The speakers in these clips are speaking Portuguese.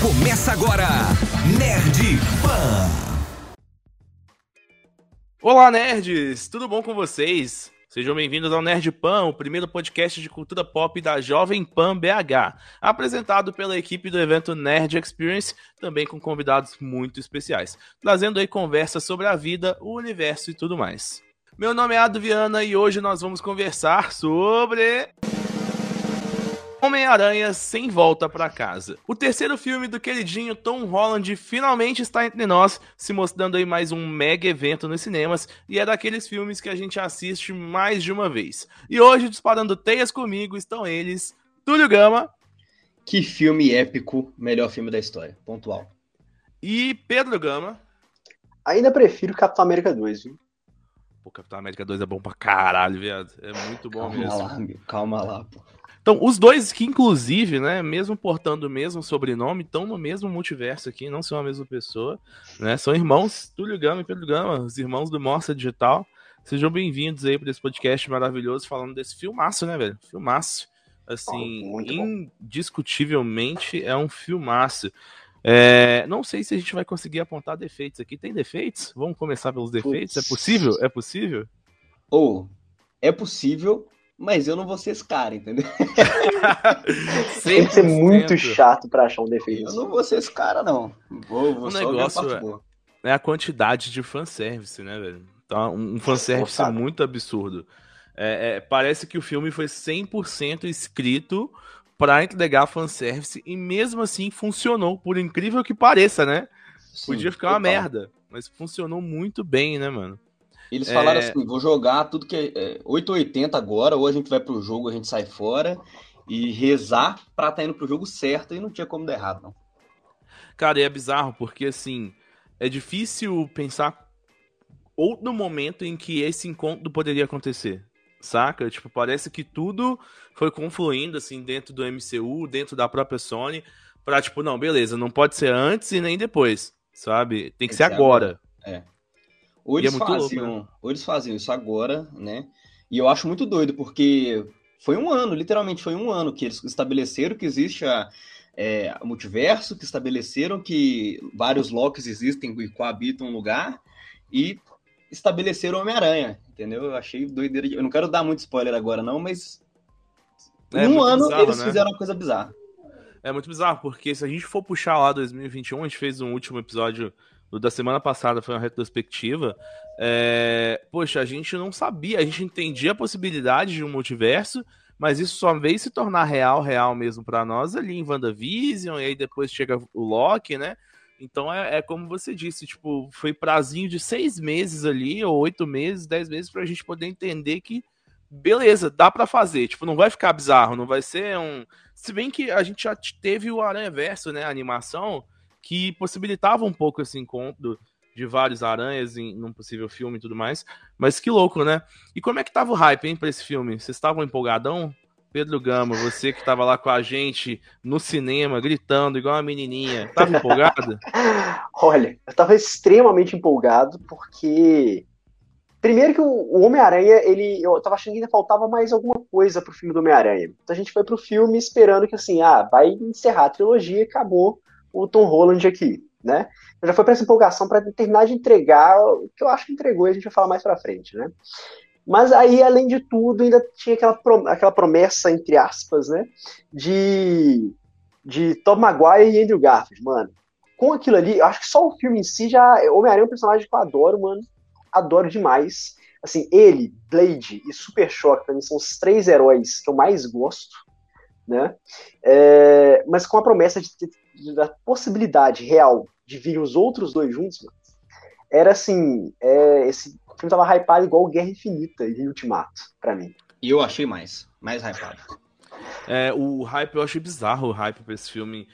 Começa agora, Nerd Pan. Olá, nerds! Tudo bom com vocês? Sejam bem-vindos ao Nerd Pan, o primeiro podcast de cultura pop da Jovem Pan BH, apresentado pela equipe do evento Nerd Experience, também com convidados muito especiais, trazendo aí conversas sobre a vida, o universo e tudo mais. Meu nome é Ado Viana e hoje nós vamos conversar sobre... Homem-Aranha Sem Volta Pra Casa. O terceiro filme do queridinho Tom Holland finalmente está entre nós, se mostrando aí mais um mega evento nos cinemas, e é daqueles filmes que a gente assiste mais de uma vez. E hoje, disparando teias comigo, estão eles, Túlio Gama. Que filme épico, melhor filme da história, pontual. E Pedro Gama. Ainda prefiro Capitão América 2, viu? Pô, Capitão América 2 é bom pra caralho, viado. É muito bom mesmo. Calma lá, meu. Calma lá, pô. Então, os dois que, inclusive, né, mesmo portando o mesmo sobrenome, estão no mesmo multiverso aqui, não são a mesma pessoa, né, são irmãos, Túlio Gama e Pedro Gama, os irmãos do Morsa Digital. Sejam bem-vindos aí para esse podcast maravilhoso, falando desse filmaço, né, velho, filmaço, assim, indiscutivelmente é um filmaço. É, não sei se a gente vai conseguir apontar defeitos aqui, tem defeitos? Vamos começar pelos defeitos, é possível? É possível? Ou, é possível... Mas eu não vou ser esse cara, entendeu? Tem que ser muito chato pra achar um defeito. Eu não vou ser esse cara, não. Vou só olhar a parte boa. É a quantidade de fanservice, né, velho? Então, um fanservice muito absurdo. Parece que o filme foi 100% escrito pra entregar fanservice e mesmo assim funcionou, por incrível que pareça, né? Sim, podia ficar uma merda, mas funcionou muito bem, né, mano? Eles falaram assim, vou jogar tudo que é 880 agora, ou a gente vai pro jogo, a gente sai fora, e rezar pra tá indo pro jogo certo, e não tinha como dar errado, não. Cara, e é bizarro, porque assim, é difícil pensar outro momento em que esse encontro poderia acontecer, saca? Tipo, parece que tudo foi confluindo, assim, dentro do MCU, dentro da própria Sony, pra tipo, não, beleza, não pode ser antes e nem depois, sabe? Tem que ser agora. É. Ou eles faziam isso agora, né? E eu acho muito doido, porque foi um ano, literalmente foi um ano que eles estabeleceram que existe o multiverso, que estabeleceram que vários Lokis existem e coabitam um lugar, e estabeleceram o Homem-Aranha, entendeu? Eu achei doideira. Eu não quero dar muito spoiler agora, não, mas em um ano bizarro, eles fizeram uma coisa bizarra. É muito bizarro, porque se a gente for puxar lá 2021, a gente fez um último episódio... da semana passada, foi uma retrospectiva, poxa, a gente não sabia, a gente entendia a possibilidade de um multiverso, mas isso só veio se tornar real mesmo pra nós ali em WandaVision, e aí depois chega o Loki, né? Então é como você disse, tipo, foi prazinho de 6 meses ali, ou 8 meses, 10 meses, pra gente poder entender que, beleza, dá pra fazer, tipo, não vai ficar bizarro, não vai ser um... Se bem que a gente já teve o Aranhaverso, né, a animação, que possibilitava um pouco esse encontro de vários aranhas em um possível filme e tudo mais. Mas que louco, né? E como é que tava o hype, hein, pra esse filme? Vocês estavam empolgadão? Pedro Gama, você que tava lá com a gente no cinema, gritando igual uma menininha. Tava empolgado? Olha, eu tava extremamente empolgado, porque... Primeiro que o Homem-Aranha, eu tava achando que ainda faltava mais alguma coisa pro filme do Homem-Aranha. Então a gente foi pro filme esperando que assim, vai encerrar a trilogia e acabou... o Tom Holland aqui, né? Já foi para essa empolgação para terminar de entregar o que eu acho que entregou e a gente vai falar mais para frente, né? Mas aí, além de tudo, ainda tinha aquela promessa, entre aspas, né? De Tobey Maguire e Andrew Garfield, mano. Com aquilo ali, eu acho que só o filme em si já... Homem-Aranha é um personagem que eu adoro, mano. Adoro demais. Assim, ele, Blade e Super Shock, pra mim, são os 3 heróis que eu mais gosto, né? Mas com a promessa da possibilidade real de vir os outros dois juntos, mano, era assim, esse filme tava hypado igual Guerra Infinita e Ultimato, pra mim. E eu achei mais hypado. O hype, eu achei bizarro o hype pra esse filme.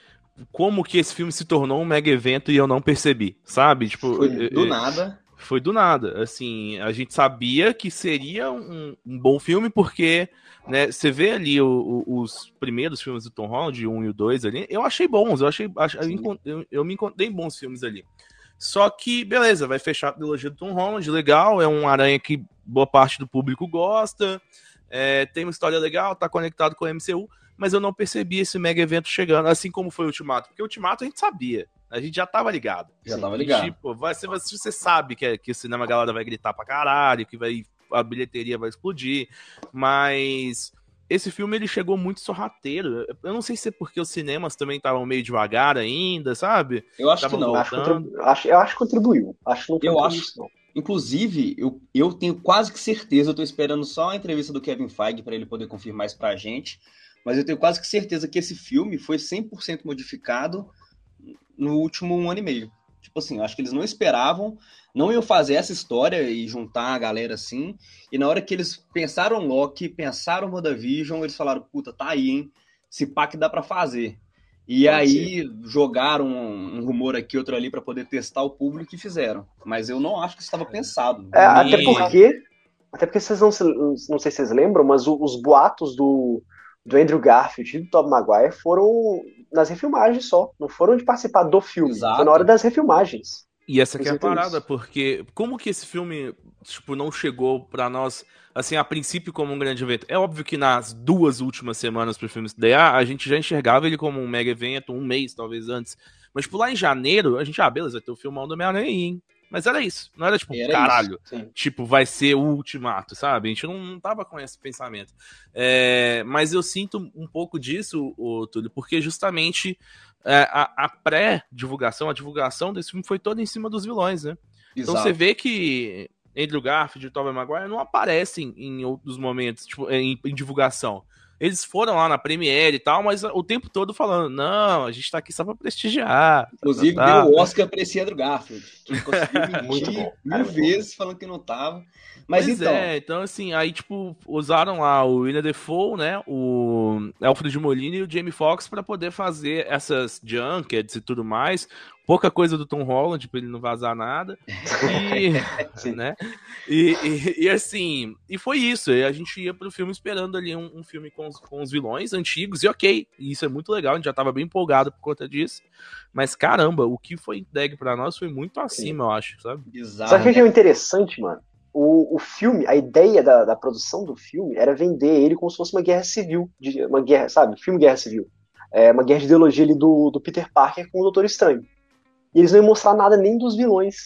Como que esse filme se tornou um mega evento e eu não percebi, sabe? Tipo, foi do nada. Foi do nada, assim, a gente sabia que seria um bom filme, porque, né, você vê ali os primeiros filmes do Tom Holland, o 1 e o 2 ali, eu achei bons, eu me encontrei bons filmes ali. Só que, beleza, vai fechar a trilogia do Tom Holland, legal, é um aranha que boa parte do público gosta, tem uma história legal, tá conectado com o MCU, mas eu não percebi esse mega evento chegando, assim como foi o Ultimato, porque o Ultimato a gente sabia, a gente já tava ligado. Já tava ligado. Tipo, você sabe que o cinema galera vai gritar pra caralho, que vai, a bilheteria vai explodir, mas esse filme ele chegou muito sorrateiro. Eu não sei se é porque os cinemas também estavam meio devagar ainda, sabe? Eu acho que não. Eu acho que contribuiu. Acho que não. Inclusive, eu tenho quase que certeza, eu tô esperando só a entrevista do Kevin Feige para ele poder confirmar isso pra gente, mas eu tenho quase que certeza que esse filme foi 100% modificado no último 1 ano e meio. Tipo assim, eu acho que eles não esperavam, não iam fazer essa história e juntar a galera assim, e na hora que eles pensaram Loki, pensaram WandaVision, eles falaram, puta, tá aí, hein, esse pack dá pra fazer. E aí jogaram um rumor aqui, outro ali, pra poder testar o público e fizeram. Mas eu não acho que isso estava pensado. É, até porque vocês não sei se vocês lembram, mas os boatos do Andrew Garfield e do Tobey Maguire foram nas refilmagens só, não foram de participar do filme. Exato. Foi na hora das refilmagens. E essa aqui é a parada, porque como que esse filme, tipo, não chegou pra nós, assim, a princípio como um grande evento? É óbvio que nas 2 últimas semanas pro filme estrear, a gente já enxergava ele como um mega evento, 1 mês, talvez, antes. Mas, tipo, lá em janeiro, a gente, beleza, vai ter o filmão do Homem-Aranha, hein? Mas era isso, não era, tipo, era caralho, isso, tipo, vai ser o Ultimato, sabe? A gente não tava com esse pensamento. Mas eu sinto um pouco disso, Túlio, porque justamente a pré-divulgação, a divulgação desse filme foi toda em cima dos vilões, né? Exato. Então você vê que Andrew Garfield e Tobey Maguire não aparecem em outros momentos, tipo, em divulgação. Eles foram lá na Premiere e tal, mas o tempo todo falando, não, a gente tá aqui só pra prestigiar. Inclusive, deu o Oscar pra esse Andrew Garfield, que conseguiu mentir 1000 vezes falando que não tava. Mas então... então assim, aí tipo, usaram lá o Willem Dafoe, né, o Alfred Molina e o Jamie Foxx pra poder fazer essas junkets e tudo mais. Pouca coisa do Tom Holland pra ele não vazar nada. E, né? E assim, e foi isso. A gente ia pro filme esperando ali um filme com os vilões antigos, e ok, isso é muito legal, a gente já tava bem empolgado por conta disso. Mas caramba, o que foi entregue pra nós foi muito acima, eu acho, sabe? Bizarro. Só que o que é interessante, mano, o filme, a ideia da produção do filme era vender ele como se fosse uma guerra civil, uma guerra, sabe? Filme Guerra Civil. Uma guerra de ideologia ali do Peter Parker com o Doutor Estranho. E eles não iam mostrar nada nem dos vilões.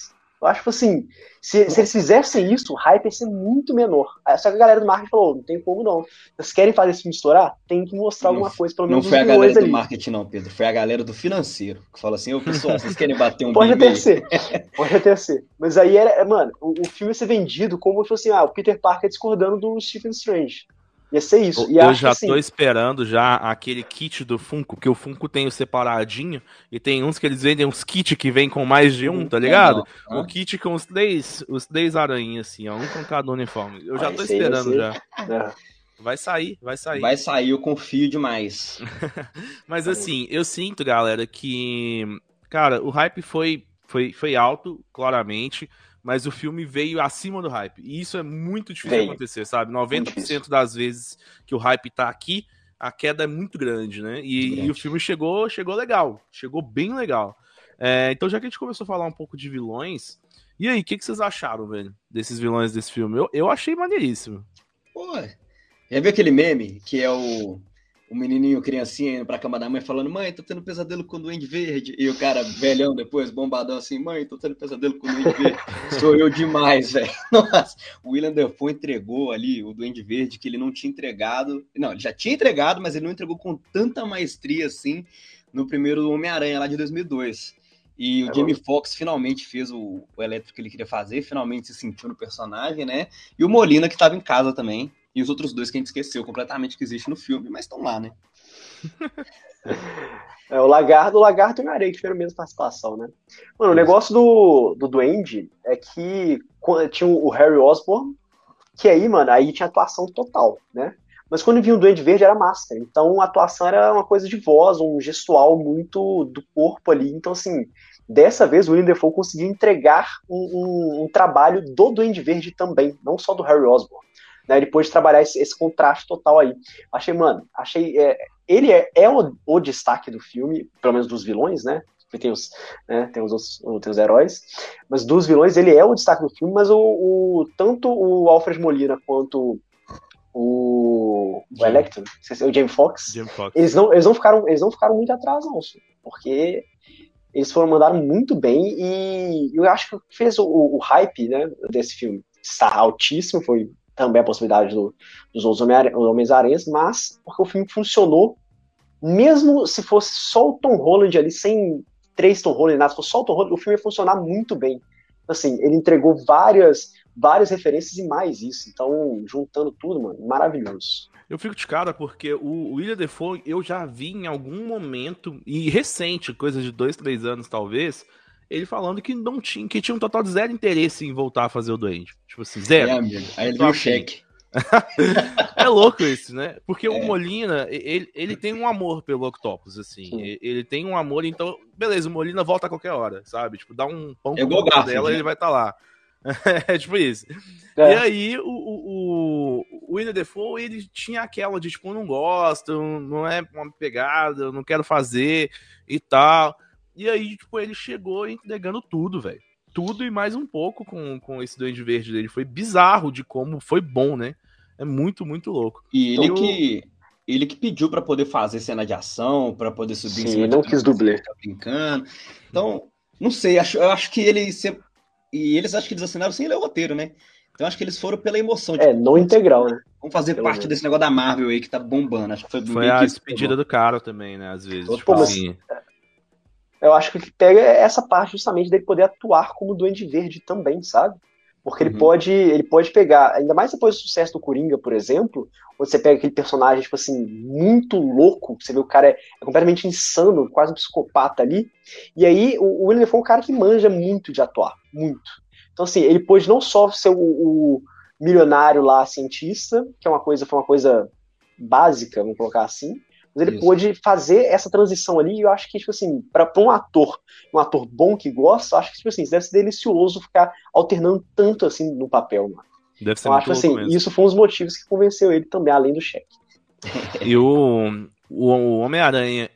Eu acho que, assim, se eles fizessem isso, o hype ia ser muito menor. Só que a galera do marketing falou, não tem como não. Vocês querem fazer esse filme estourar? Tem que mostrar alguma coisa, pelo menos. Não foi a galera do marketing não, Pedro. Foi a galera do financeiro. Que fala assim, ô pessoal, vocês querem bater um bilhão? Pode até ser. Mas aí, mano, o filme ia ser vendido como se fosse assim, o Peter Parker discordando do Stephen Strange. Ia ser isso. E eu já tô esperando já aquele kit do Funko, porque o Funko tem o separadinho, e tem uns que eles vendem uns kits que vem com mais de um, tá ligado? O kit com os três aranhinhas, assim, um com cada uniforme. Eu já tô esperando já. Vai sair. Vai sair, eu confio demais. Mas assim, eu sinto, galera, que, cara, o hype foi alto, claramente, mas o filme veio acima do hype. E isso é muito difícil de acontecer, sabe? 90% das vezes que o hype tá aqui, a queda é muito grande, né? E o filme chegou legal. Chegou bem legal. Então, já que a gente começou a falar um pouco de vilões, e aí, o que vocês acharam, velho, desses vilões desse filme? Eu achei maneiríssimo. Pô, já viu aquele meme que é o menininho, criancinha, indo pra cama da mãe, falando, mãe, tô tendo pesadelo com o Duende Verde. E o cara, velhão, depois, bombadão, assim, mãe, tô tendo pesadelo com o Duende Verde. Sou eu demais, velho. Nossa, o Willem Dafoe entregou ali o Duende Verde que ele não tinha entregado. Não, ele já tinha entregado, mas ele não entregou com tanta maestria, assim, no primeiro Homem-Aranha, lá de 2002. E o Jamie Foxx finalmente fez o elétrico que ele queria fazer, finalmente se sentiu no personagem, né? E o Molina, que tava em casa também. E os outros dois que a gente esqueceu completamente que existe no filme, mas estão lá, né? O Lagarto e o Narei, que tiveram a mesma participação, né? Mano, o negócio do Duende é que tinha o Harry Osborn, que aí, mano, aí tinha atuação total, né? Mas quando vinha o Duende Verde era máscara, então a atuação era uma coisa de voz, um gestual muito do corpo ali, então assim, dessa vez o Willem Dafoe conseguiu entregar um trabalho do Duende Verde também, não só do Harry Osborn. Né, ele pôde trabalhar esse contraste total aí. Achei, ele é o destaque do filme, pelo menos dos vilões, né? Porque tem os heróis, mas dos vilões ele é o destaque do filme, mas tanto o Alfred Molina quanto o o Electro, o Jamie Foxx, eles não ficaram muito atrás, não, porque eles foram mandar muito bem e eu acho que fez o hype, né, desse filme estar altíssimo, foi também a possibilidade dos Homens-Aranhas, mas porque o filme funcionou, mesmo se fosse só o Tom Holland ali, sem três Tom Holland, nada, só o Tom Holland, o filme ia funcionar muito bem. Assim, ele entregou várias referências e mais isso. Então, juntando tudo, mano, maravilhoso. Eu fico de cara porque o Willem Dafoe eu já vi em algum momento, e recente, coisa de 2-3 anos talvez, ele falando que não tinha, que tinha um total de zero interesse em voltar a fazer o Duende. Tipo assim, zero. É, amigo. Aí ele deu o cheque. É louco isso, né? Porque o Molina, ele tem um amor pelo Octopus, assim. Sim. Ele tem um amor, então, beleza, o Molina volta a qualquer hora, sabe? Tipo, dá um pão com o garfo dela, ele vai estar lá. É tipo isso. É. E aí, o Willem Dafoe, ele tinha aquela de, tipo, não gosto, não é uma pegada, não quero fazer e tal. E aí, tipo, ele chegou entregando tudo, velho. Tudo e mais um pouco com esse Duende Verde dele. Foi bizarro de como foi bom, né? É muito, muito louco. E então, ele que pediu pra poder fazer cena de ação, pra poder subir em cima. Ele não quis dublê. Tá brincando. Então, não sei, eu acho que ele... E eles acham que eles assinaram sem ler o roteiro, né? Então acho que eles foram pela emoção. Tipo, não integral, né? Vamos fazer parte desse negócio da Marvel aí que tá bombando. Acho que foi a despedida do cara também, né? Às vezes. Tipo, assim... Eu acho que o que pega é essa parte justamente dele poder atuar como Duende Verde também, sabe? Porque ele pode pegar, ainda mais depois do sucesso do Coringa, por exemplo, onde você pega aquele personagem, tipo assim, muito louco, você vê o cara é completamente insano, quase um psicopata ali, e aí o Willem Dafoe é um cara que manja muito de atuar, muito. Então assim, ele pode não só ser o milionário lá, cientista, que é foi uma coisa básica, vamos colocar assim, mas ele pôde fazer essa transição ali, e eu acho que, tipo assim, pra um ator bom que gosta, eu acho que, tipo assim, deve ser delicioso ficar alternando tanto, assim, no papel, mano. Deve ser muito louco mesmo. Isso foi um dos motivos que convenceu ele também, além do cheque. E o Homem-Aranha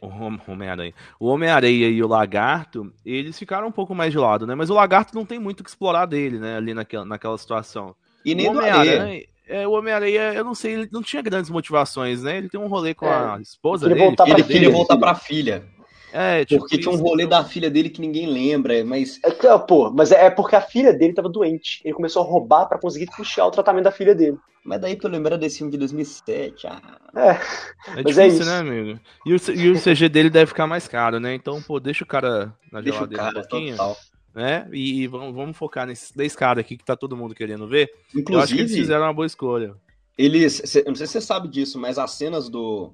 e o Lagarto, eles ficaram um pouco mais de lado, né? Mas o Lagarto não tem muito o que explorar dele, né? Ali naquela situação. E nem o Homem-Aranha... O Homem-Aranha, eu não sei, ele não tinha grandes motivações, né? Ele tem um rolê com a esposa dele. Ele queria voltar pra filha. É, tipo, porque tinha um rolê da filha dele que ninguém lembra, mas... É porque a filha dele tava doente. Ele começou a roubar pra conseguir puxar o tratamento da filha dele. Mas daí pra eu lembrar desse filme de 2007, É mas difícil, é isso, né, amigo? E o CG dele deve ficar mais caro, né? Então, pô, deixa o cara na geladeira um pouquinho. Total. Né? E vamos focar nesses 10 caras aqui que tá todo mundo querendo ver. Inclusive, eu acho que eles fizeram uma boa escolha. Eu não sei se você sabe disso, mas as cenas do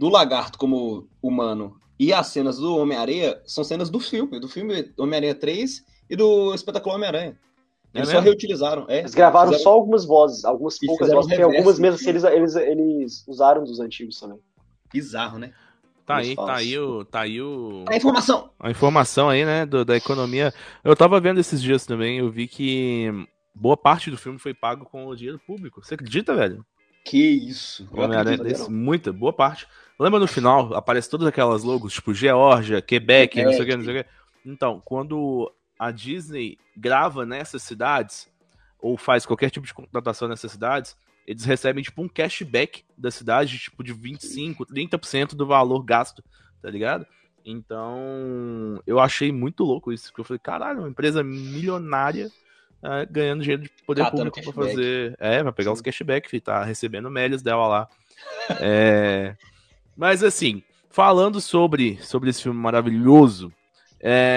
Lagarto como humano e as cenas do Homem-Aranha são cenas do filme Homem-Aranha 3 e do Espetacular Homem-Aranha. Eles só reutilizaram. Eles gravaram só algumas vozes, algumas poucas vozes, porque algumas mesmo assim, eles usaram dos antigos também. Bizarro, né? Tá aí a informação. A informação aí, né, da economia. Eu tava vendo esses dias também, eu vi que boa parte do filme foi pago com o dinheiro público. Você acredita, velho? Que isso. Muita, boa parte. Lembra no final, aparece todas aquelas logos, tipo Geórgia, Quebec, não sei o que. Então, quando a Disney grava nessas cidades, ou faz qualquer tipo de contratação nessas cidades, eles recebem, tipo, um cashback da cidade, tipo, de 25%, 30% do valor gasto, tá ligado? Então, eu achei muito louco isso, porque eu falei, caralho, uma empresa milionária ganhando dinheiro de poder público pra fazer... vai pegar os cashbacks, tá recebendo melhores dela lá. Mas, assim, falando sobre esse filme maravilhoso,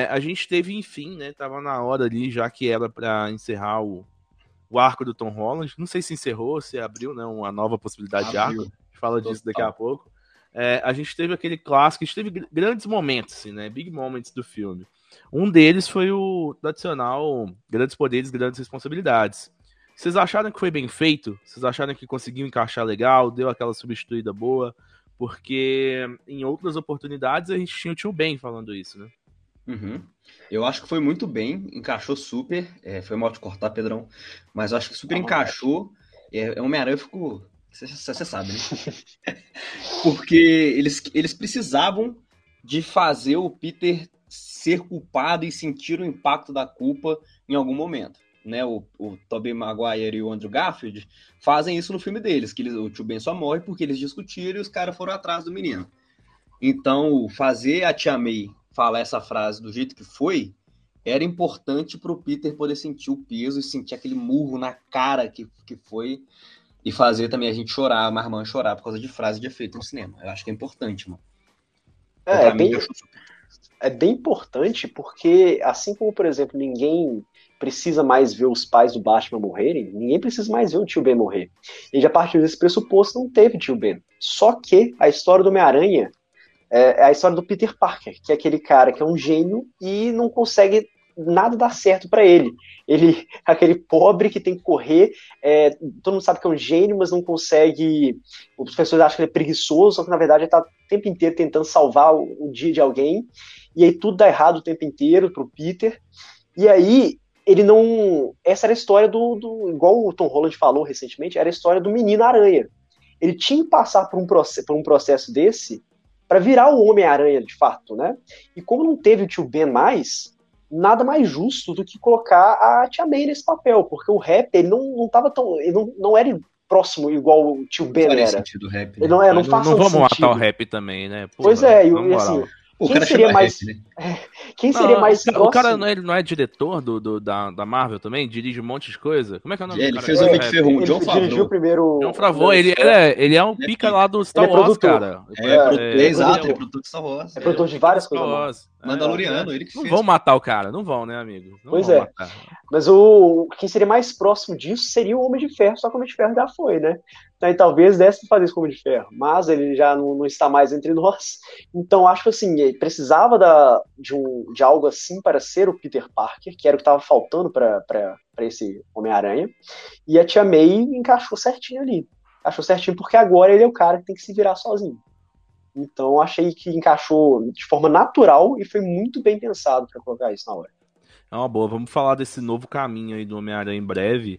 a gente teve, enfim, né, tava na hora ali, já que era pra encerrar o arco do Tom Holland, não sei se encerrou, se abriu, né, uma nova possibilidade de arco, a gente fala disso daqui a pouco. A gente teve aquele clássico, a gente teve grandes momentos, assim, né, big moments do filme. Um deles foi o tradicional Grandes Poderes, Grandes Responsabilidades. Vocês acharam que foi bem feito? Vocês acharam que conseguiu encaixar legal, deu aquela substituída boa? Porque em outras oportunidades a gente tinha o Tio Ben falando isso, né? Uhum. Eu acho que foi muito bem, encaixou super, foi mal de cortar, Pedrão, mas eu acho que super encaixou. Homem-Aranha ficou, você sabe, né? Porque eles precisavam de fazer o Peter ser culpado e sentir o impacto da culpa em algum momento. né, o Tobey Maguire e o Andrew Garfield fazem isso no filme deles, que eles, o Tio Ben só morre porque eles discutiram e os caras foram atrás do menino. Então, fazer a Tia May falar essa frase do jeito que foi, era importante pro Peter poder sentir o peso e sentir aquele murro na cara que foi, e fazer também a gente chorar, a Marmã chorar por causa de frase de efeito no cinema. Eu acho que é importante, mano. É bem importante porque, assim como, por exemplo, ninguém precisa mais ver os pais do Batman morrerem, ninguém precisa mais ver o Tio Ben morrer. E a partir desse pressuposto não teve Tio Ben. Só que a história do Homem-Aranha é a história do Peter Parker, que é aquele cara que é um gênio e não consegue nada dar certo pra ele. Ele é aquele pobre que tem que correr, todo mundo sabe que é um gênio, mas não consegue... Os professores acham que ele é preguiçoso, só que na verdade ele tá o tempo inteiro tentando salvar o dia de alguém, e aí tudo dá errado o tempo inteiro pro Peter, e aí ele não... Essa era a história do igual o Tom Holland falou recentemente, era a história do Menino Aranha. Ele tinha que passar por um processo desse pra virar o Homem-Aranha de fato, né? E como não teve o Tio Ben mais... nada mais justo do que colocar a Tia May nesse papel, porque o rap ele não tava tão... ele não era próximo igual o Tio Ben era. Sentido, rap, né? Ele não, não faz sentido. Não vamos matar o rap também, né? Pô, pois é, e assim... Quem seria mais... Quem seria mais próximo? O cara ele não é diretor da Marvel também? Dirige um monte de coisa? Como é que é o nome do cara? Ele fez o Homem de Ferro, o John Favreau. Dirigiu primeiro... John Favreau, ele é um pica lá do Star Wars, cara. É, exato, é produtor de Star Wars. É produtor de várias coisas. Mandaloriano, ele que fez. Não vão matar o cara, não vão, né, amigo? Pois é. Mas quem seria mais próximo disso seria o Homem de Ferro, só que o Homem de Ferro já foi, né? E talvez desse fazer isso com o Homem de Ferro, mas ele já não está mais entre nós, então acho que assim, ele precisava de algo assim para ser o Peter Parker, que era o que estava faltando para esse Homem-Aranha, e a Tia May encaixou certinho ali, porque agora ele é o cara que tem que se virar sozinho, então achei que encaixou de forma natural e foi muito bem pensado para colocar isso na hora. É uma boa, vamos falar desse novo caminho aí do Homem-Aranha em breve,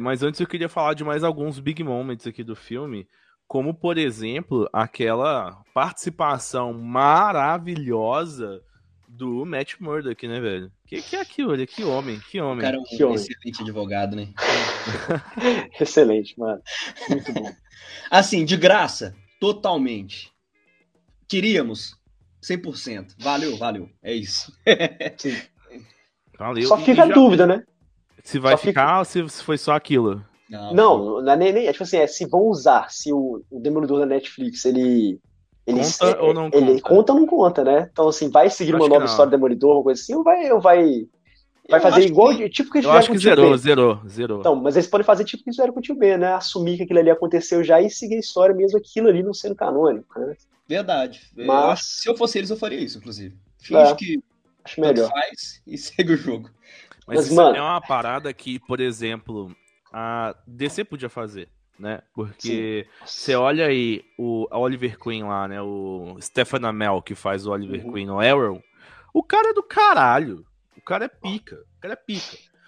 mas antes eu queria falar de mais alguns big moments aqui do filme, como por exemplo, aquela participação maravilhosa do Matt Murdock, né, velho? Que é aquilo, olha, que homem. O cara é um excelente advogado, né? Excelente, mano. Muito bom. Assim, de graça, totalmente. Queríamos, 100%. Valeu, é isso. Sim. Valeu. Só fica a dúvida, né? Se vai ficar ou se foi só aquilo. Não, é tipo assim, se vão usar, se o Demolidor da Netflix, ele conta ou não conta? Ele conta ou não conta, né? Então, assim, vai seguir uma nova história do Demolidor, alguma coisa assim, ou vai fazer igual, tipo que eles fizeram com o Tio Ben. Eu acho que zerou. Então, mas eles podem fazer tipo que eles fizeram com o Tio Ben, né? Assumir que aquilo ali aconteceu já e seguir a história mesmo, aquilo ali não sendo canônico, né? Verdade. Mas... eu acho que se eu fosse eles, eu faria isso, inclusive. Finge que... acho melhor. Faz e segue o jogo. Mas isso, mano... é uma parada que, por exemplo, a DC podia fazer, né? Porque você olha aí a Oliver Queen lá, né? O Stephen Amell, que faz o Oliver Queen no Arrow. O cara é do caralho. O cara é pica.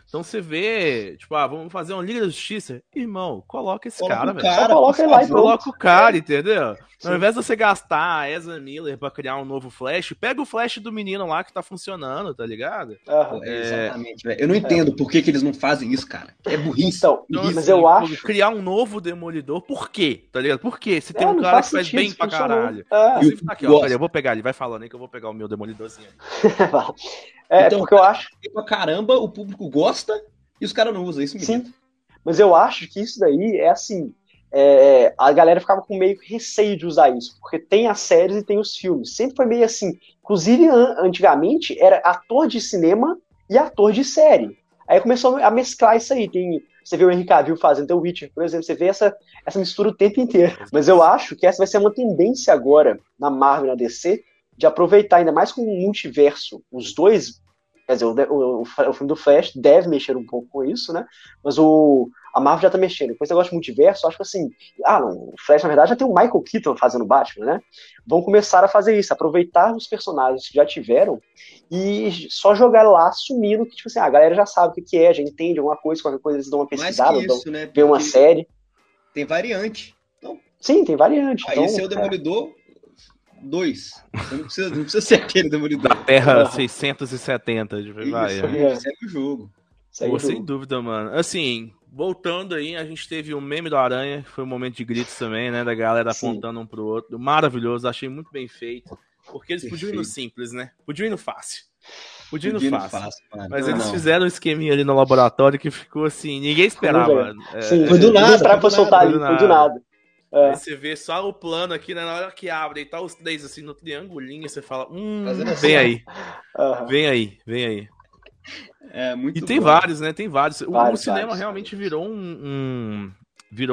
Então você vê, tipo, vamos fazer uma Liga da Justiça. Irmão, coloca esse cara, velho. Só coloca ele lá e coloca o cara, entendeu? Sim. Ao invés de você gastar a Ezra Miller pra criar um novo Flash, pega o Flash do menino lá que tá funcionando, tá ligado? Exatamente, velho. Eu não entendo por que eles não fazem isso, cara. É burrice. Então, mas eu acho... criar um novo Demolidor, por quê? Tá ligado? Por quê? Você tem um cara que faz bem pra caralho. Você fica aqui, ó, eu vou pegar ele, vai falando aí que eu vou pegar o meu Demolidorzinho. Então, porque eu acho que pra caramba o público gosta e os caras não usam isso mesmo. Sim, mas eu acho que isso daí é assim, a galera ficava com meio receio de usar isso, porque tem as séries e tem os filmes, sempre foi meio assim, inclusive antigamente era ator de cinema e ator de série, aí começou a mesclar isso aí, você vê o Henry Cavill fazendo The Witcher, por exemplo, você vê essa mistura o tempo inteiro, mas eu acho que essa vai ser uma tendência agora na Marvel e na DC, de aproveitar ainda mais com o multiverso, os dois, quer dizer, o filme do Flash deve mexer um pouco com isso, né, mas a Marvel já tá mexendo, com esse negócio de multiverso, acho que assim, o Flash na verdade já tem o Michael Keaton fazendo Batman, né, vão começar a fazer isso, aproveitar os personagens que já tiveram e só jogar lá assumindo que, tipo assim, a galera já sabe o que é, já entende alguma coisa, qualquer coisa eles dão uma pesquisada, né? Vê uma série. Tem variante. Então, sim, tem variante. Aí então, o Demolidor... 2. Não precisa ser aquele Demolidor. Da Terra 670. Segue o jogo. Pô, sem dúvida, mano. Assim, voltando aí, a gente teve o meme do Aranha, que foi um momento de gritos também, né? Da galera apontando um pro outro. Maravilhoso, achei muito bem feito. Porque eles podiam ir no simples, né? Podiam ir no fácil. Podiam ir no fácil. Mas não, eles fizeram um esqueminha ali no laboratório que ficou assim, ninguém esperava. Foi do nada, pra soltar ali, foi do nada. É. Aí você vê só o plano aqui, né, na hora que abre e tá os três assim no triangulinho, você fala, vem aí. Vem aí. É, muito e tem bom. Vários, né? Tem vários. O cinema realmente virou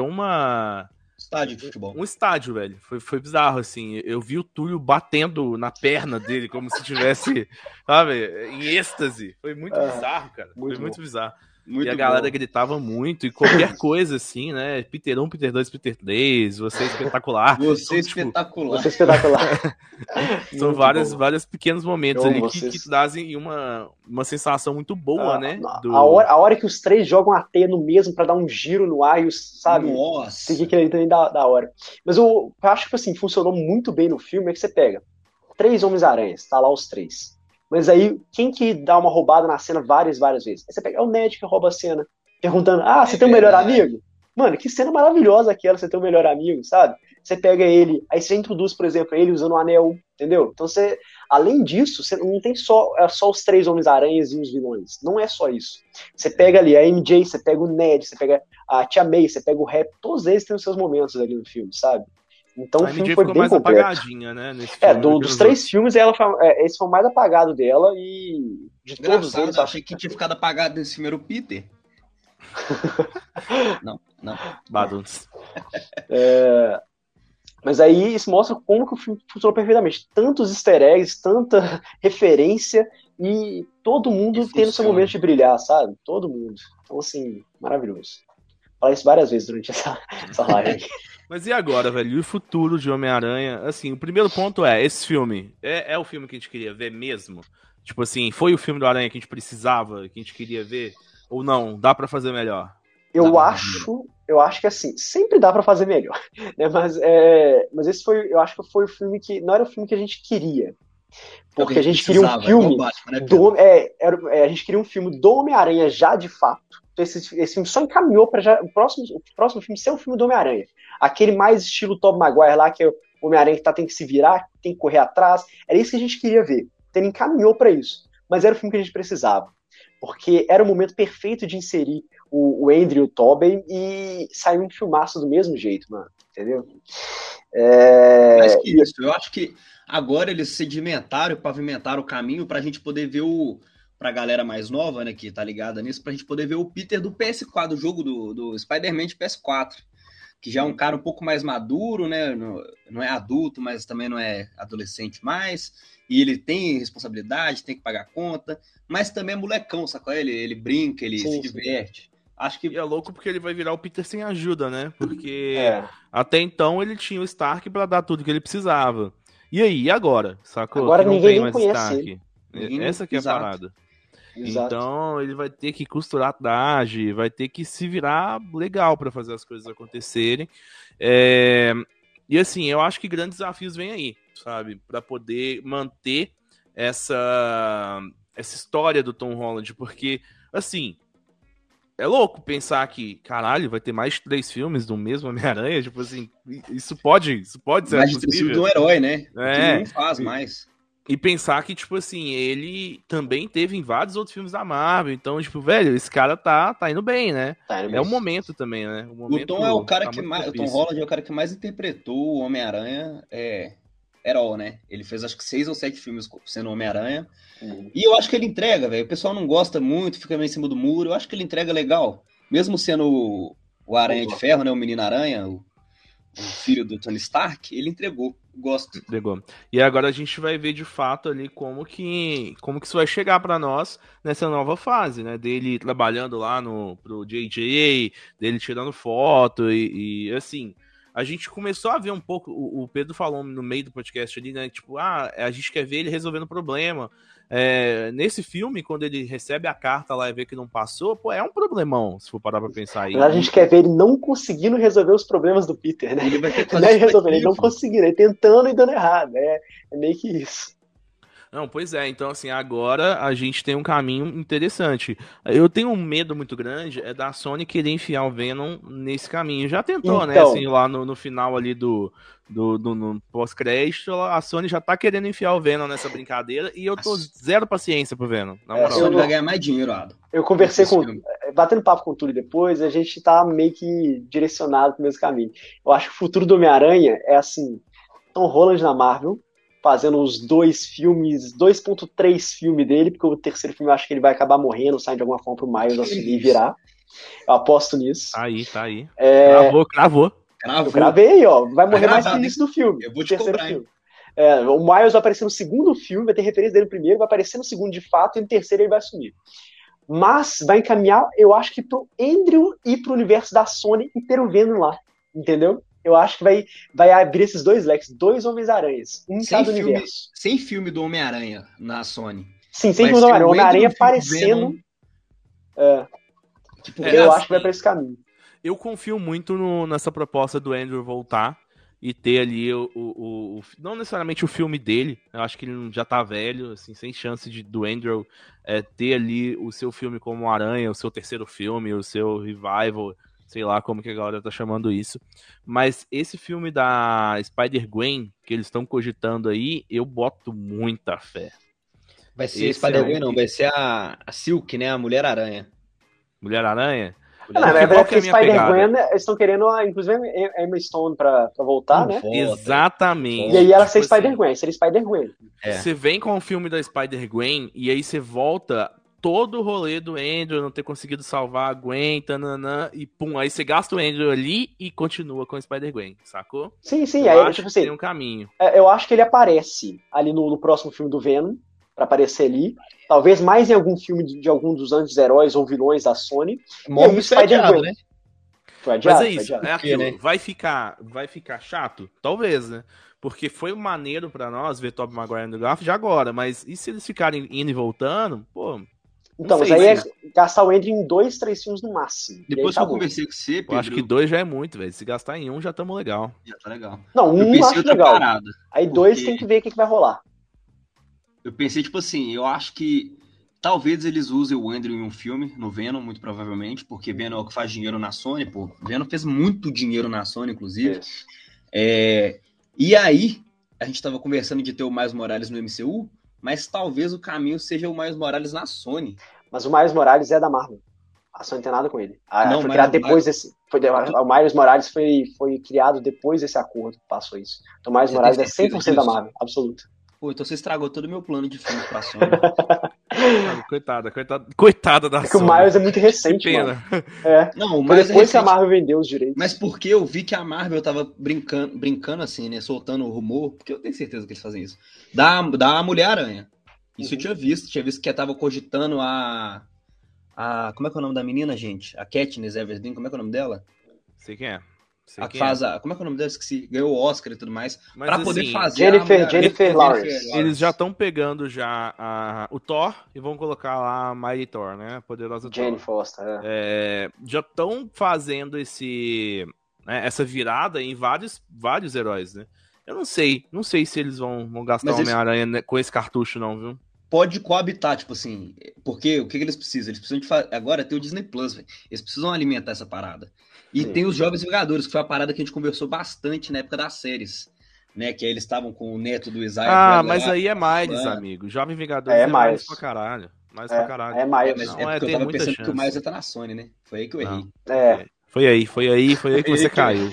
uma estádio de futebol. Um estádio, velho. Foi bizarro, assim. Eu vi o Túlio batendo na perna dele, como se tivesse, sabe, em êxtase. Foi muito bizarro, cara. Foi muito bizarro. Muito e a galera gritava muito, e qualquer coisa assim, né? Peter 1, Peter 2, Peter 3, você é espetacular. Você é espetacular. São vários pequenos momentos ali que trazem uma sensação muito boa, né? A hora que os três jogam a teia no mesmo pra dar um giro no ar, e os, sabe? Nossa! Tem que também da hora. Mas eu acho que assim, funcionou muito bem no filme, é que você pega três Homens-Aranhas, tá lá os três. Mas aí, quem que dá uma roubada na cena várias vezes? Aí você pega, é o Ned que rouba a cena, perguntando, você tem um melhor amigo? Mano, que cena maravilhosa aquela, você tem um melhor amigo, sabe? Você pega ele, aí você introduz, por exemplo, ele usando um anel, entendeu? Então você, além disso, você não tem só os três Homens-Aranhas e os vilões, não é só isso. Você pega ali a MJ, você pega o Ned, você pega a Tia May, você pega o Rap, todos eles têm os seus momentos ali no filme, sabe? Então o filme foi bem mais completo. Apagadinha, né? Dos três filmes, esse foi o mais apagado dela e de engraçado, todos eles. Eu achei que tinha ficado apagado nesse primeiro Peter. não. Bagunça. Mas aí isso mostra como que o filme funcionou perfeitamente. Tantos easter eggs, tanta referência e todo mundo tendo seu momento de brilhar, sabe? Todo mundo. Então assim, maravilhoso. Falei isso várias vezes durante essa live aqui. Mas e agora, velho? E o futuro de Homem-Aranha? Assim, o primeiro ponto é, esse filme é o filme que a gente queria ver mesmo? Tipo assim, foi o filme do Aranha que a gente precisava, que a gente queria ver? Ou não? Dá pra fazer melhor? Eu acho que assim, sempre dá pra fazer melhor, né? Mas esse foi, eu acho que foi o filme que, não era o filme que a gente queria. Porque a gente queria um filme a gente queria um filme do Homem-Aranha já de fato. Então, esse filme só encaminhou para o próximo filme ser o filme do Homem-Aranha. Aquele mais estilo Tobey Maguire lá, que é o Homem-Aranha que tem que se virar, tem que correr atrás. Era isso que a gente queria ver. Então, ele encaminhou para isso. Mas era o filme que a gente precisava. Porque era o momento perfeito de inserir o Andrew e o Tobey e sair um filmaço do mesmo jeito, mano. Entendeu? Mas que isso. Eu acho que agora eles sedimentaram e pavimentaram o caminho para a gente poder ver pra galera mais nova, né, que tá ligada nisso, pra gente poder ver o Peter do PS4, do jogo do Spider-Man de PS4, que já é um cara um pouco mais maduro, né, não é adulto, mas também não é adolescente mais, e ele tem responsabilidade, tem que pagar conta, mas também é molecão, sacou? Ele brinca, ele se diverte. Acho que é louco porque ele vai virar o Peter sem ajuda, né, porque até então ele tinha o Stark pra dar tudo que ele precisava. E aí, e agora? Sacou? Agora que ninguém mais conhece Stark. Ele. Essa que é a parada. Exato. Então ele vai ter que costurar a tarde, vai ter que se virar legal para fazer as coisas acontecerem. E assim, eu acho que grandes desafios vêm aí, sabe? Para poder manter essa história do Tom Holland, porque assim, é louco pensar que, caralho, vai ter mais de 3 filmes do mesmo Homem-Aranha, tipo assim, isso pode ser possível. Mais de 3 filmes do herói, né? Que não faz mais. E pensar que, tipo assim, ele também teve em vários outros filmes da Marvel. Então, tipo, velho, esse cara tá indo bem, né? É o momento também, né? O Tom é o cara que mais... O Tom Holland é o cara que mais interpretou o Homem-Aranha herói, né? Ele fez, acho que 6 ou 7 filmes sendo Homem-Aranha. E eu acho que ele entrega, velho. O pessoal não gosta muito, fica meio em cima do muro. Eu acho que ele entrega legal. Mesmo sendo o Aranha de Ferro, né? O Menino Aranha, o filho do Tony Stark, ele entregou. Gosto. Pegou. E agora a gente vai ver de fato ali como que isso vai chegar pra nós nessa nova fase, né? Dele trabalhando lá pro JJ, dele tirando foto e assim. A gente começou a ver um pouco, o Pedro falou no meio do podcast ali, né? Tipo, a gente quer ver ele resolvendo problema. Nesse filme, quando ele recebe a carta lá e vê que não passou, pô, é um problemão, se for parar pra pensar aí. A gente quer ver ele não conseguindo resolver os problemver os Peter, né? Ele vai ter que fazer ele não conseguindo, ele tentando e dando errado, né? É meio que isso. Não, pois é. Então, assim, agora a gente tem um caminho interessante. Eu tenho um medo muito grande é da Sony querer enfiar o Venom nesse caminho. Já tentou, então, né? Assim, lá no final ali do pós-crédito, a Sony já tá querendo enfiar o Venom nessa brincadeira e eu tô zero paciência pro Venom. Na moral. A Sony vai ganhar mais dinheiro, Adam. Eu conversei batendo papo com o Túlio depois, a gente tá meio que direcionado pro mesmo caminho. Eu acho que o futuro do Homem-Aranha é assim, Tom Holland na Marvel, fazendo os 2.3 filmes dele, porque o terceiro filme eu acho que ele vai acabar morrendo, saindo de alguma forma pro Miles assumir e virar. Eu aposto nisso. Tá aí. Cravou. Eu gravei, ó. Vai morrer mais que início do filme. Eu vou te cobrar, hein? O Miles vai aparecer no segundo filme, vai ter referência dele no primeiro, vai aparecer no segundo de fato, e no terceiro ele vai assumir. Mas vai encaminhar, eu acho que pro Andrew ir pro universo da Sony e ter o Venom lá, entendeu? Eu acho que vai abrir esses dois leques, dois Homens-Aranhas, universo. Sem filme do Homem-Aranha na Sony. Sim, sem filme do Homem-Aranha. O Homem-Aranha aparecendo. Eu acho que vai pra esse caminho. Eu confio muito nessa proposta do Andrew voltar e ter ali o não necessariamente o filme dele, eu acho que ele já tá velho, assim, sem chance do Andrew ter ali o seu filme como Aranha, o seu terceiro filme, o seu revival, sei lá como que a galera tá chamando isso. Mas esse filme da Spider-Gwen, que eles estão cogitando aí, eu boto muita fé. Vai ser Spider-Gwen não, vai ser a Silk, né, a Mulher-Aranha. Mulher-Aranha? Não, na verdade, é Spider-Gwen, eles estão querendo, inclusive, a Emma Stone pra voltar, né? Exatamente. E aí ela ser Spider-Gwen, seria Spider-Gwen. Você vem com o filme da Spider-Gwen e aí você volta todo o rolê do Andrew, não ter conseguido salvar a Gwen, tananã, e pum, aí você gasta o Andrew ali e continua com o Spider-Gwen, sacou? Sim, aí tipo assim, tem um caminho. Eu acho que ele aparece ali no próximo filme do Venom, pra aparecer ali, talvez mais em algum filme de algum dos anti-heróis ou vilões da Sony. Morre o Spider-Man, né? Mas é isso, é aquilo. Né? Vai ficar chato? Talvez, né? Porque foi maneiro pra nós ver Tobey Maguire e Andrew Garfield agora, mas e se eles ficarem indo e voltando? Pô, então, mas aí é gastar o Andrew em 2, 3 filmes no máximo. Depois que eu conversei com você, Pedro... Eu acho que 2 já é muito, velho. Se gastar em 1 já estamos legal. Já tá legal. Não, 1 eu acho legal. Parada, aí 2 tem que ver o que vai rolar. Eu pensei, tipo assim, eu acho que talvez eles usem o Andrew em um filme, no Venom, muito provavelmente, porque Venom é o que faz dinheiro na Sony, pô. Venom fez muito dinheiro na Sony, inclusive. E aí, a gente tava conversando de ter o Miles Morales no MCU, mas talvez o caminho seja o Miles Morales na Sony. Mas o Miles Morales é da Marvel. A Sony não tem nada com ele. Não, foi criado depois desse... O Miles Morales foi criado depois desse acordo que passou isso. Então o Miles Morales é 100% da Marvel, absoluto. Pô, então você estragou todo o meu plano de filme pra Sony. Coitada da Sony. É que o Miles é muito recente, mano. Não, o Miles depois é que a Marvel vendeu os direitos. Mas porque eu vi que a Marvel tava brincando assim, né? Soltando o rumor, porque eu tenho certeza que eles fazem isso. Da Mulher-Aranha. Isso eu tinha visto que tava cogitando a... Como é que é o nome da menina, gente? A Katniss Everdeen, como é que é o nome dela? Sei quem é. A que faz como é que é o nome dela? Esqueci. Ganhou o Oscar e tudo mais. Mas, pra poder fazer Jennifer Lawrence. Eles já estão pegando o Thor e vão colocar lá a Mighty Thor, né? A poderosa Jane Thor. Foster, já estão fazendo essa virada em vários heróis, né? Eu não sei se eles vão gastar o Homem-Aranha com esse cartucho não, viu? Pode coabitar, tipo assim, porque o que eles precisam? Eles precisam agora ter o Disney Plus, velho. Eles precisam alimentar essa parada. E tem os Jovens Vingadores, que foi a parada que a gente conversou bastante na época das séries, né? Que aí eles estavam com o neto do Isaiah. Mas aí é Miles, amigo. Jovem Vingadores é Miles pra caralho. Mas porque eu tava pensando chance. Que o Miles ia estar na Sony, né? Foi aí que eu errei. Foi aí que você caiu.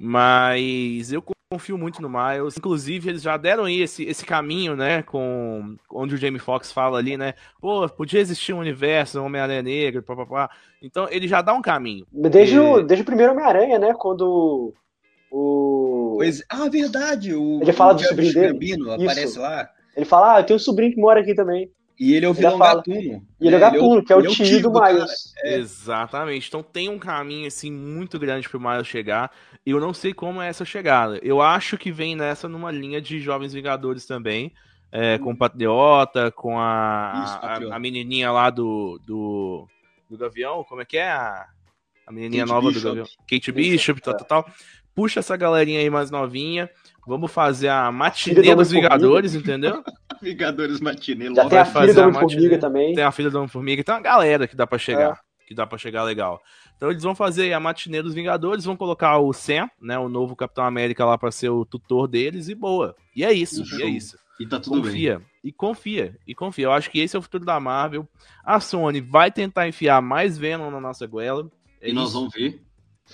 Mas eu confio muito no Miles. Inclusive, eles já deram aí esse caminho, né? Onde o Jamie Foxx fala ali, né? Pô, podia existir um universo, um Homem-Aranha Negro, papapá. Então, ele já dá um caminho. Desde o primeiro Homem-Aranha, né? Quando o... verdade! Ele fala do sobrinho dele. Aparece lá. Ele fala, eu tenho um sobrinho que mora aqui também. E ele é o vilão gatuno. E ele é o gatuno, que é o tio do Miles. Exatamente. Então tem um caminho, assim, muito grande pro Miles chegar. Eu não sei como é essa chegada. Eu acho que vem nessa numa linha de Jovens Vingadores também. Com o Patriota, com a menininha lá do Gavião. Como é que é? a menininha Kate nova Bishop. Do Gavião. Kate Bishop, tal. Puxa essa galerinha aí mais novinha. Vamos fazer a matinê dos Vingadores, entendeu? Vingadores matinê. Logo vai fazer a matinê também. Tem a filha da Homem-Formiga. Tem uma galera que dá pra chegar. Que dá pra chegar legal. Então eles vão fazer a matinê dos Vingadores, vão colocar o Sam, né, o novo Capitão América lá pra ser o tutor deles e boa. E é isso, e é isso. E tá tudo bem. Confia. Eu acho que esse é o futuro da Marvel. A Sony vai tentar enfiar mais Venom na nossa goela. É e isso. Nós vamos ver.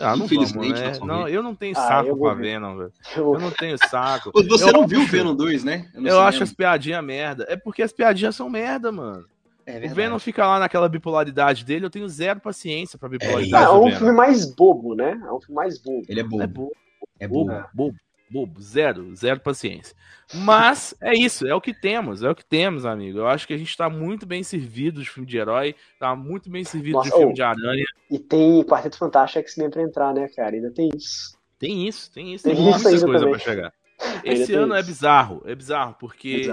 Ah, não infelizmente, vamos, né? Não, eu não tenho saco pra Venom, velho. Eu não tenho saco. Você não viu o Venom 2, né? Eu acho as piadinhas merda. É porque as piadinhas são merda, mano. É o Venom fica lá naquela bipolaridade dele, eu tenho zero paciência pra bipolaridade. É um filme mais bobo, né? É um filme mais bobo. Ele é bobo. É bobo. Zero paciência. Mas é isso, é o que temos, amigo. Eu acho que a gente tá muito bem servido de filme de herói, tá muito bem servido de filme de aranha. E tem Quarteto Fantástico X-Men pra entrar, né, cara? Ainda tem isso. Tem isso. Tem muitas coisas pra chegar. Esse ano é bizarro, porque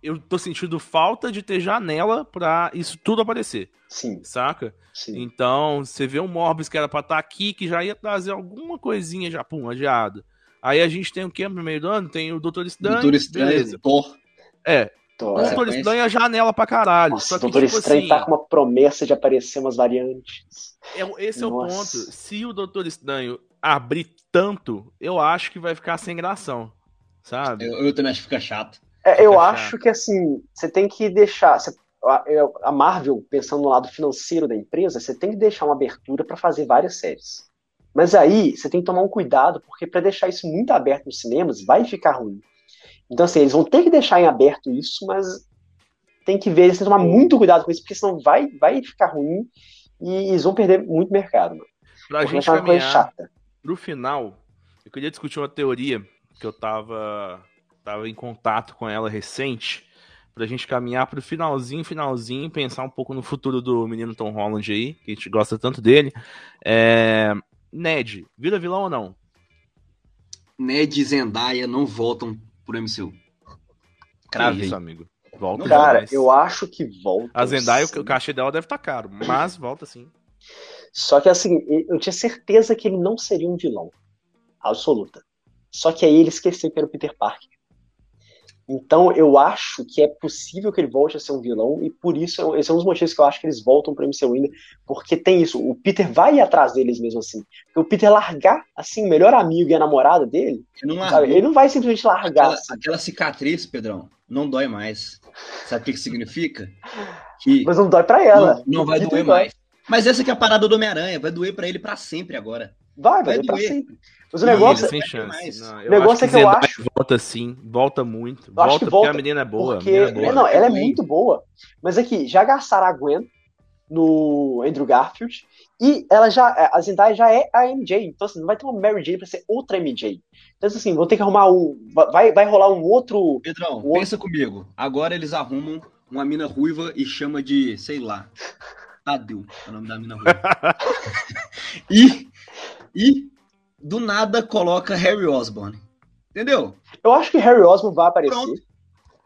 eu tô sentindo falta de ter janela pra isso tudo aparecer. Sim. Saca? Sim. Então, você vê um Morbius que era pra estar aqui, que já ia trazer alguma coisinha já, pum, adiado. Aí a gente tem o que no meio do ano? Tem o Doutor Estranho. Doutor Estranho, Thor. O Doutor Estranho é a janela pra caralho. Nossa, o Doutor Estranho tá com uma promessa de aparecer umas variantes. Esse é o ponto. Se o Doutor Estranho abrir tanto, eu acho que vai ficar sem gração, sabe? Eu também acho que fica chato. Eu acho que, assim, você tem que deixar... A Marvel, pensando no lado financeiro da empresa, você tem que deixar uma abertura pra fazer várias séries. Mas aí, você tem que tomar um cuidado, porque pra deixar isso muito aberto nos cinemas, vai ficar ruim. Então, assim, eles vão ter que deixar em aberto isso, mas tem que ver, eles têm que tomar muito cuidado com isso, porque senão vai ficar ruim e eles vão perder muito mercado, mano. Pra gente caminhar pro final, eu queria discutir uma teoria que eu tava em contato com ela recente, pra gente caminhar pro finalzinho, pensar um pouco no futuro do menino Tom Holland aí, que a gente gosta tanto dele. Ned, vira vilão ou não? Ned e Zendaya não voltam pro MCU. Cravei. Isso, amigo. Volta. Cara, eu acho que volta. A Zendaya, sim. O cachê dela deve estar caro, mas volta sim. Só que assim, eu tinha certeza que ele não seria um vilão. Absoluta. Só que aí ele esqueceu que era o Peter Parker. Então, eu acho que é possível que ele volte a ser um vilão, e por isso, esse é um dos motivos que eu acho que eles voltam para o MCU ainda, porque tem isso, o Peter vai atrás deles mesmo assim. Porque o Peter largar, assim, o melhor amigo e a namorada dele, ele não vai simplesmente largar. Aquela cicatriz, Pedrão, não dói mais. Sabe o que significa? Que mas não dói pra ela. Não vai doer mais. Mas essa que é a parada do Homem-Aranha, vai doer pra ele pra sempre agora. Vai doer pra sempre. Mas o negócio é que eu acho. Volta sim, volta muito. Volta porque a menina é boa. Ela é muito boa. Mas aqui, já gastaram a Gwen no Andrew Garfield e a Zendaya já é a MJ. Então assim, não vai ter uma Mary Jane pra ser outra MJ. Então assim, vão ter que arrumar vai rolar um outro. Pedrão, pensa comigo. Agora eles arrumam uma mina ruiva e chama de, sei lá, Tadeu, é o nome da mina ruiva. E do nada coloca Harry Osborn. Entendeu? Eu acho que Harry Osborn vai aparecer. Pronto.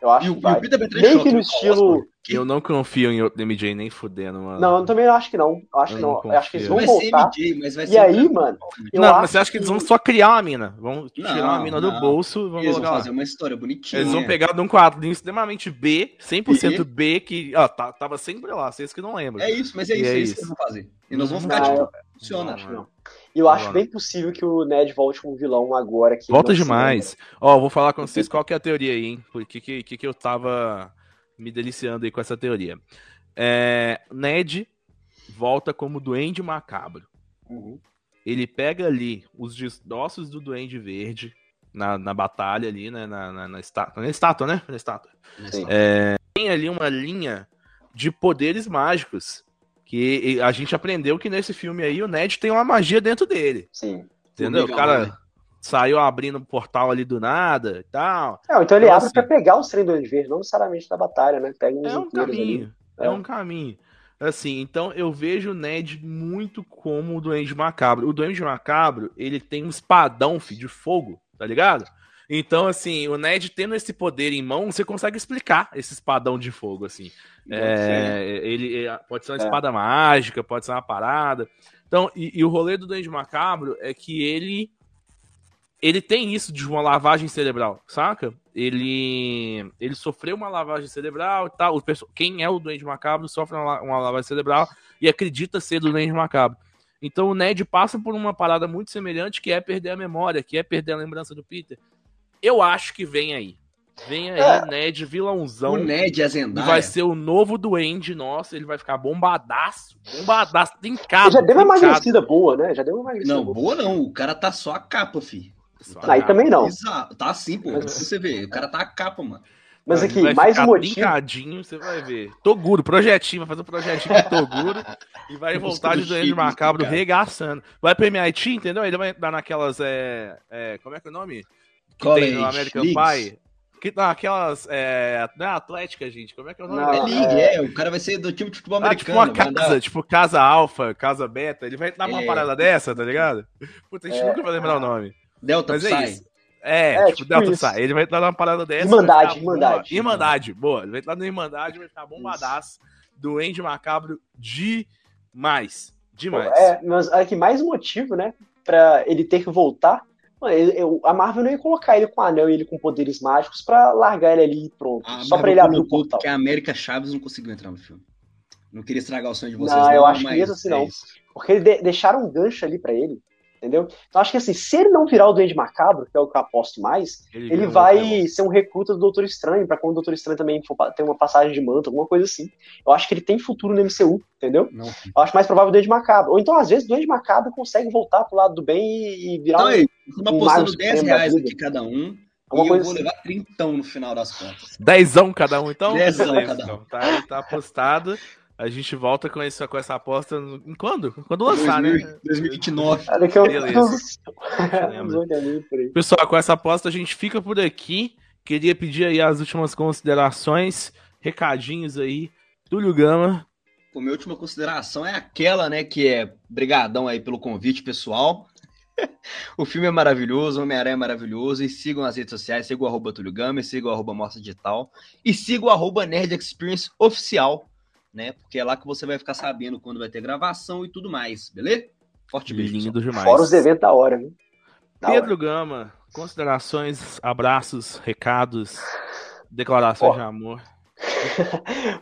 Eu acho que vai. E o Peter Petrechot, no estilo... Eu não confio em outro MJ nem fudendo, mano. Não, eu também acho que não. Eu acho que eles vão voltar. Ser MJ, mas vai ser... E aí, mano... Mas você acha que eles vão só criar uma mina? Vão tirar uma mina do bolso e vão colocar lá. Eles vão fazer uma história bonitinha. Eles vão pegar de um quadrinho extremamente B, 100% B, que tava sempre lá, vocês que não lembram. É isso, mas é isso que eles vão fazer. E nós vamos ficar tipo... Funciona, acho que não. Eu acho bem possível que o Ned volte como vilão agora. Que volta demais. Vou falar com vocês qual que é a teoria aí, hein? Porque que eu tava me deliciando aí com essa teoria. Ned volta como Duende Macabro. Uhum. Ele pega ali os destroços do Duende Verde na batalha ali, né? Na estátua. Na estátua, né? Na estátua. Tem ali uma linha de poderes mágicos. Que a gente aprendeu que nesse filme aí o Ned tem uma magia dentro dele. Sim. Entendeu? Legal, o cara saiu abrindo o portal ali do nada e tal. Então ele abre assim, pra pegar os trem do Duende Verde, não necessariamente da batalha, né? Pega uns caminho. Um caminho. Assim, então eu vejo o Ned muito como o Duende Macabro. O Duende Macabro, ele tem um espadão, de fogo, tá ligado? Então, assim, o Ned tendo esse poder em mão, você consegue explicar esse espadão de fogo, assim. Ele pode ser uma espada mágica, pode ser uma parada. Então, e o rolê do Duende Macabro é que ele tem isso de uma lavagem cerebral, saca? Ele sofreu uma lavagem cerebral e tal. Quem é o Duende Macabro sofre uma lavagem cerebral e acredita ser do Duende Macabro. Então o Ned passa por uma parada muito semelhante, que é perder a memória, que é perder a lembrança do Peter. Eu acho que vem aí. Vem aí o Ned, vilãozão. O Ned, a Zendaya. Vai ser o novo duende, nossa, ele vai ficar bombadaço. Bombadaço, trincado. Já deu uma emagrecida boa, né? Já deu uma emagrecida boa. Não, boa não, o cara tá só a capa, fi. Tá aí também não. Exato. Tá assim, pô, mas... você vê, o cara tá a capa, mano. Mas aqui, mais um motivo. Você vai ver. Toguro, projetinho, vai fazer um projetinho de Toguro e vai voltar de Duende Macabro regaçando. Vai pro MIT, entendeu? Ele vai dar naquelas. Como é que é o nome? Que tem no American Pie. Aquelas. Não é Atlética, gente. Como é que é o nome? É League, o cara vai ser do time de futebol americano. Tipo uma casa, tipo casa alfa, casa beta. Ele vai entrar numa parada dessa, tá ligado? Puta, a gente nunca vai lembrar o nome. Delta Psi. É isso. Tipo Delta Sai. Ele vai entrar numa parada dessa. Irmandade. Boa. Ele vai entrar na Irmandade, vai estar bombadaço. Duende Macabro demais. Mas olha que mais motivo, né? Pra ele ter que voltar. Mano, a Marvel não ia colocar ele com anel e ele com poderes mágicos pra largar ele ali e pronto. Só pra ele abrir o portal. Porque a América Chaves não conseguiu entrar no filme. Não queria estragar o sonho de vocês. Não, eu acho que mesmo assim não. Porque eles deixaram um gancho ali pra ele. Entendeu? Então acho que assim, se ele não virar o Duende Macabro, que é o que eu aposto mais, ele vai ser um recruta do Doutor Estranho, pra quando o Doutor Estranho também for ter uma passagem de manto, alguma coisa assim. Eu acho que ele tem futuro no MCU, entendeu? Não. Eu acho mais provável o Duende Macabro. Ou então, às vezes, o Duende Macabro consegue voltar pro lado do bem e virar então, uma apostando R$10 aqui cada um. E eu vou levar 30 no final das contas. 10 cada um, então? 10 cada um. Tá apostado. A gente volta com essa aposta em quando lançar, 2000, né? 2029. Beleza. Pessoal, com essa aposta a gente fica por aqui. Queria pedir aí as últimas considerações, recadinhos aí. Túlio Gama. A minha última consideração é aquela, né, que é brigadão aí pelo convite, pessoal. O filme é maravilhoso, o Homem-Aranha é maravilhoso. E sigam nas redes sociais, sigam o arroba Túlio Gama, sigam o arroba Mostra Digital e sigam o arroba Nerd Experience Oficial. Né? Porque é lá que você vai ficar sabendo quando vai ter gravação e tudo mais, beleza? Forte beijo. Lindo demais. Fora os eventos da hora, viu? Pedro Gama, considerações, abraços, recados, declarações de amor.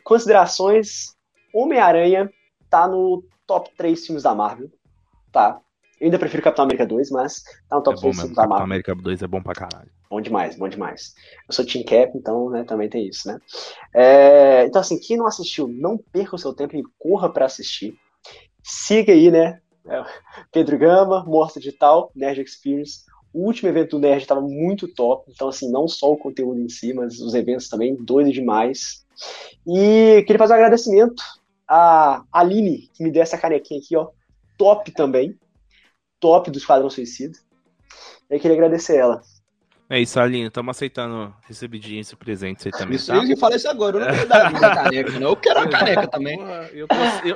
Considerações, Homem-Aranha tá no top 3 filmes da Marvel, tá? Eu ainda prefiro Capitão América 2, mas tá no top 3 filmes da Marvel. Capitão América 2 é bom pra caralho. Bom demais. Eu sou Team Cap, então né, também tem isso, né? Então, assim, quem não assistiu, não perca o seu tempo e corra pra assistir. Siga aí, né? Pedro Gama, Mostra Digital, Nerd Experience. O último evento do Nerd estava muito top. Então, assim, não só o conteúdo em si, mas os eventos também, doido demais. E queria fazer um agradecimento à Aline, que me deu essa canequinha aqui, ó. Top também. Top do Esquadrão Suicida. Eu queria agradecer ela. É isso, Aline, estamos aceitando recebidinho esse presente, você também, tá? Eu falei isso agora, eu não quero dar minha caneca, não. Eu quero a caneca também. Porra,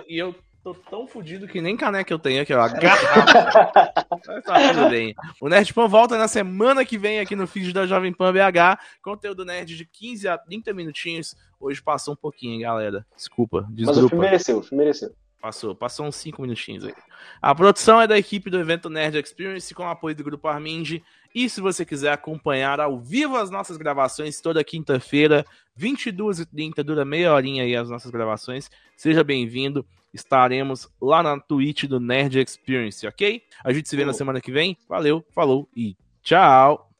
eu tô tão fudido que nem caneca eu tenho aqui, ó. Mas tá tudo bem. O Nerd Pan volta na semana que vem aqui no feed da Jovem Pan BH. Conteúdo nerd de 15 a 30 minutinhos. Hoje passou um pouquinho, hein, galera. Desculpa, desculpa. Mas o filme mereceu. Passou uns 5 minutinhos aí. A produção é da equipe do evento Nerd Experience, com o apoio do Grupo Armindi. E se você quiser acompanhar ao vivo as nossas gravações, toda quinta-feira, 22h30, dura meia horinha aí as nossas gravações, seja bem-vindo. Estaremos lá na Twitch do Nerd Experience, ok? A gente se vê na semana que vem. Valeu, falou e tchau!